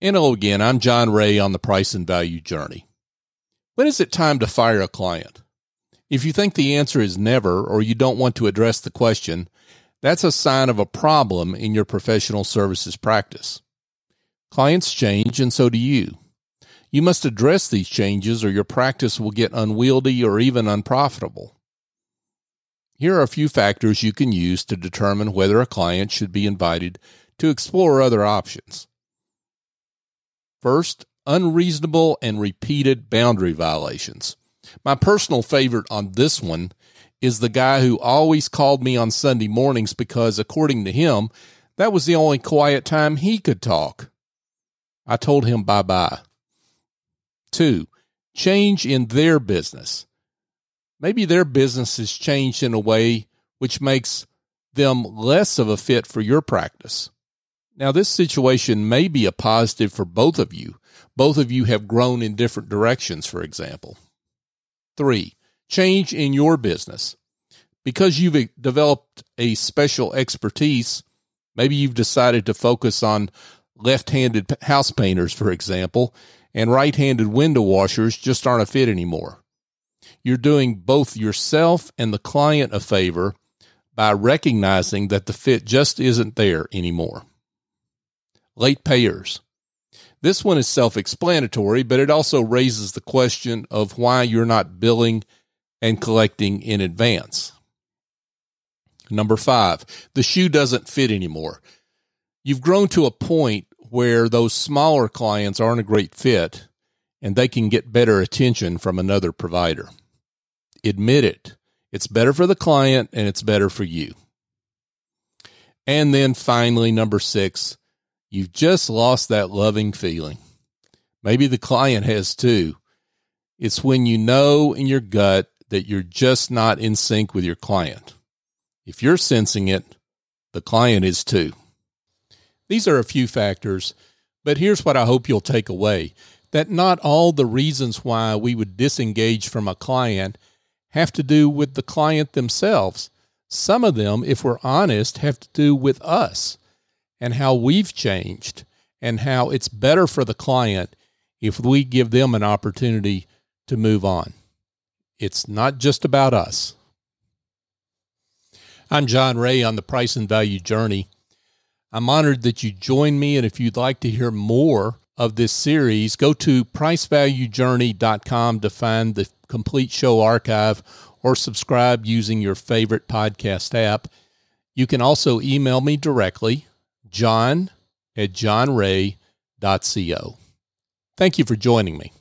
And hello again, I'm John Ray on the Price and Value Journey. When is it time to fire a client? If you think the answer is never, or you don't want to address the question, that's a sign of a problem in your professional services practice. Clients change, and so do you. You must address these changes or your practice will get unwieldy or even unprofitable. Here are a few factors you can use to determine whether a client should be invited to explore other options. First, unreasonable and repeated boundary violations. My personal favorite on this one is the guy who always called me on Sunday mornings because, according to him, that was the only quiet time he could talk. I told him bye-bye. 2. Change in their business. Maybe their business has changed in a way which makes them less of a fit for your practice. Now, this situation may be a positive for both of you. Both of you have grown in different directions, for example. 3. Change in your business. Because you've developed a special expertise, maybe you've decided to focus on left-handed house painters, for example, and right-handed window washers just aren't a fit anymore. You're doing both yourself and the client a favor by recognizing that the fit just isn't there anymore. Late payers. This one is self-explanatory, but it also raises the question of why you're not billing and collecting in advance. Number 5, the shoe doesn't fit anymore. You've grown to a point where those smaller clients aren't a great fit and they can get better attention from another provider. Admit it. It's better for the client and it's better for you. And then finally, number 6, you've just lost that loving feeling. Maybe the client has too. It's when you know in your gut that you're just not in sync with your client. If you're sensing it, the client is too. These are a few factors, but here's what I hope you'll take away, that not all the reasons why we would disengage from a client have to do with the client themselves. Some of them, if we're honest, have to do with us and how we've changed and how it's better for the client if we give them an opportunity to move on. It's not just about us. I'm John Ray on the Price and Value Journey. I'm honored that you joined me, and if you'd like to hear more of this series, go to pricevaluejourney.com to find the complete show archive or subscribe using your favorite podcast app. You can also email me directly, john@johnray.co. Thank you for joining me.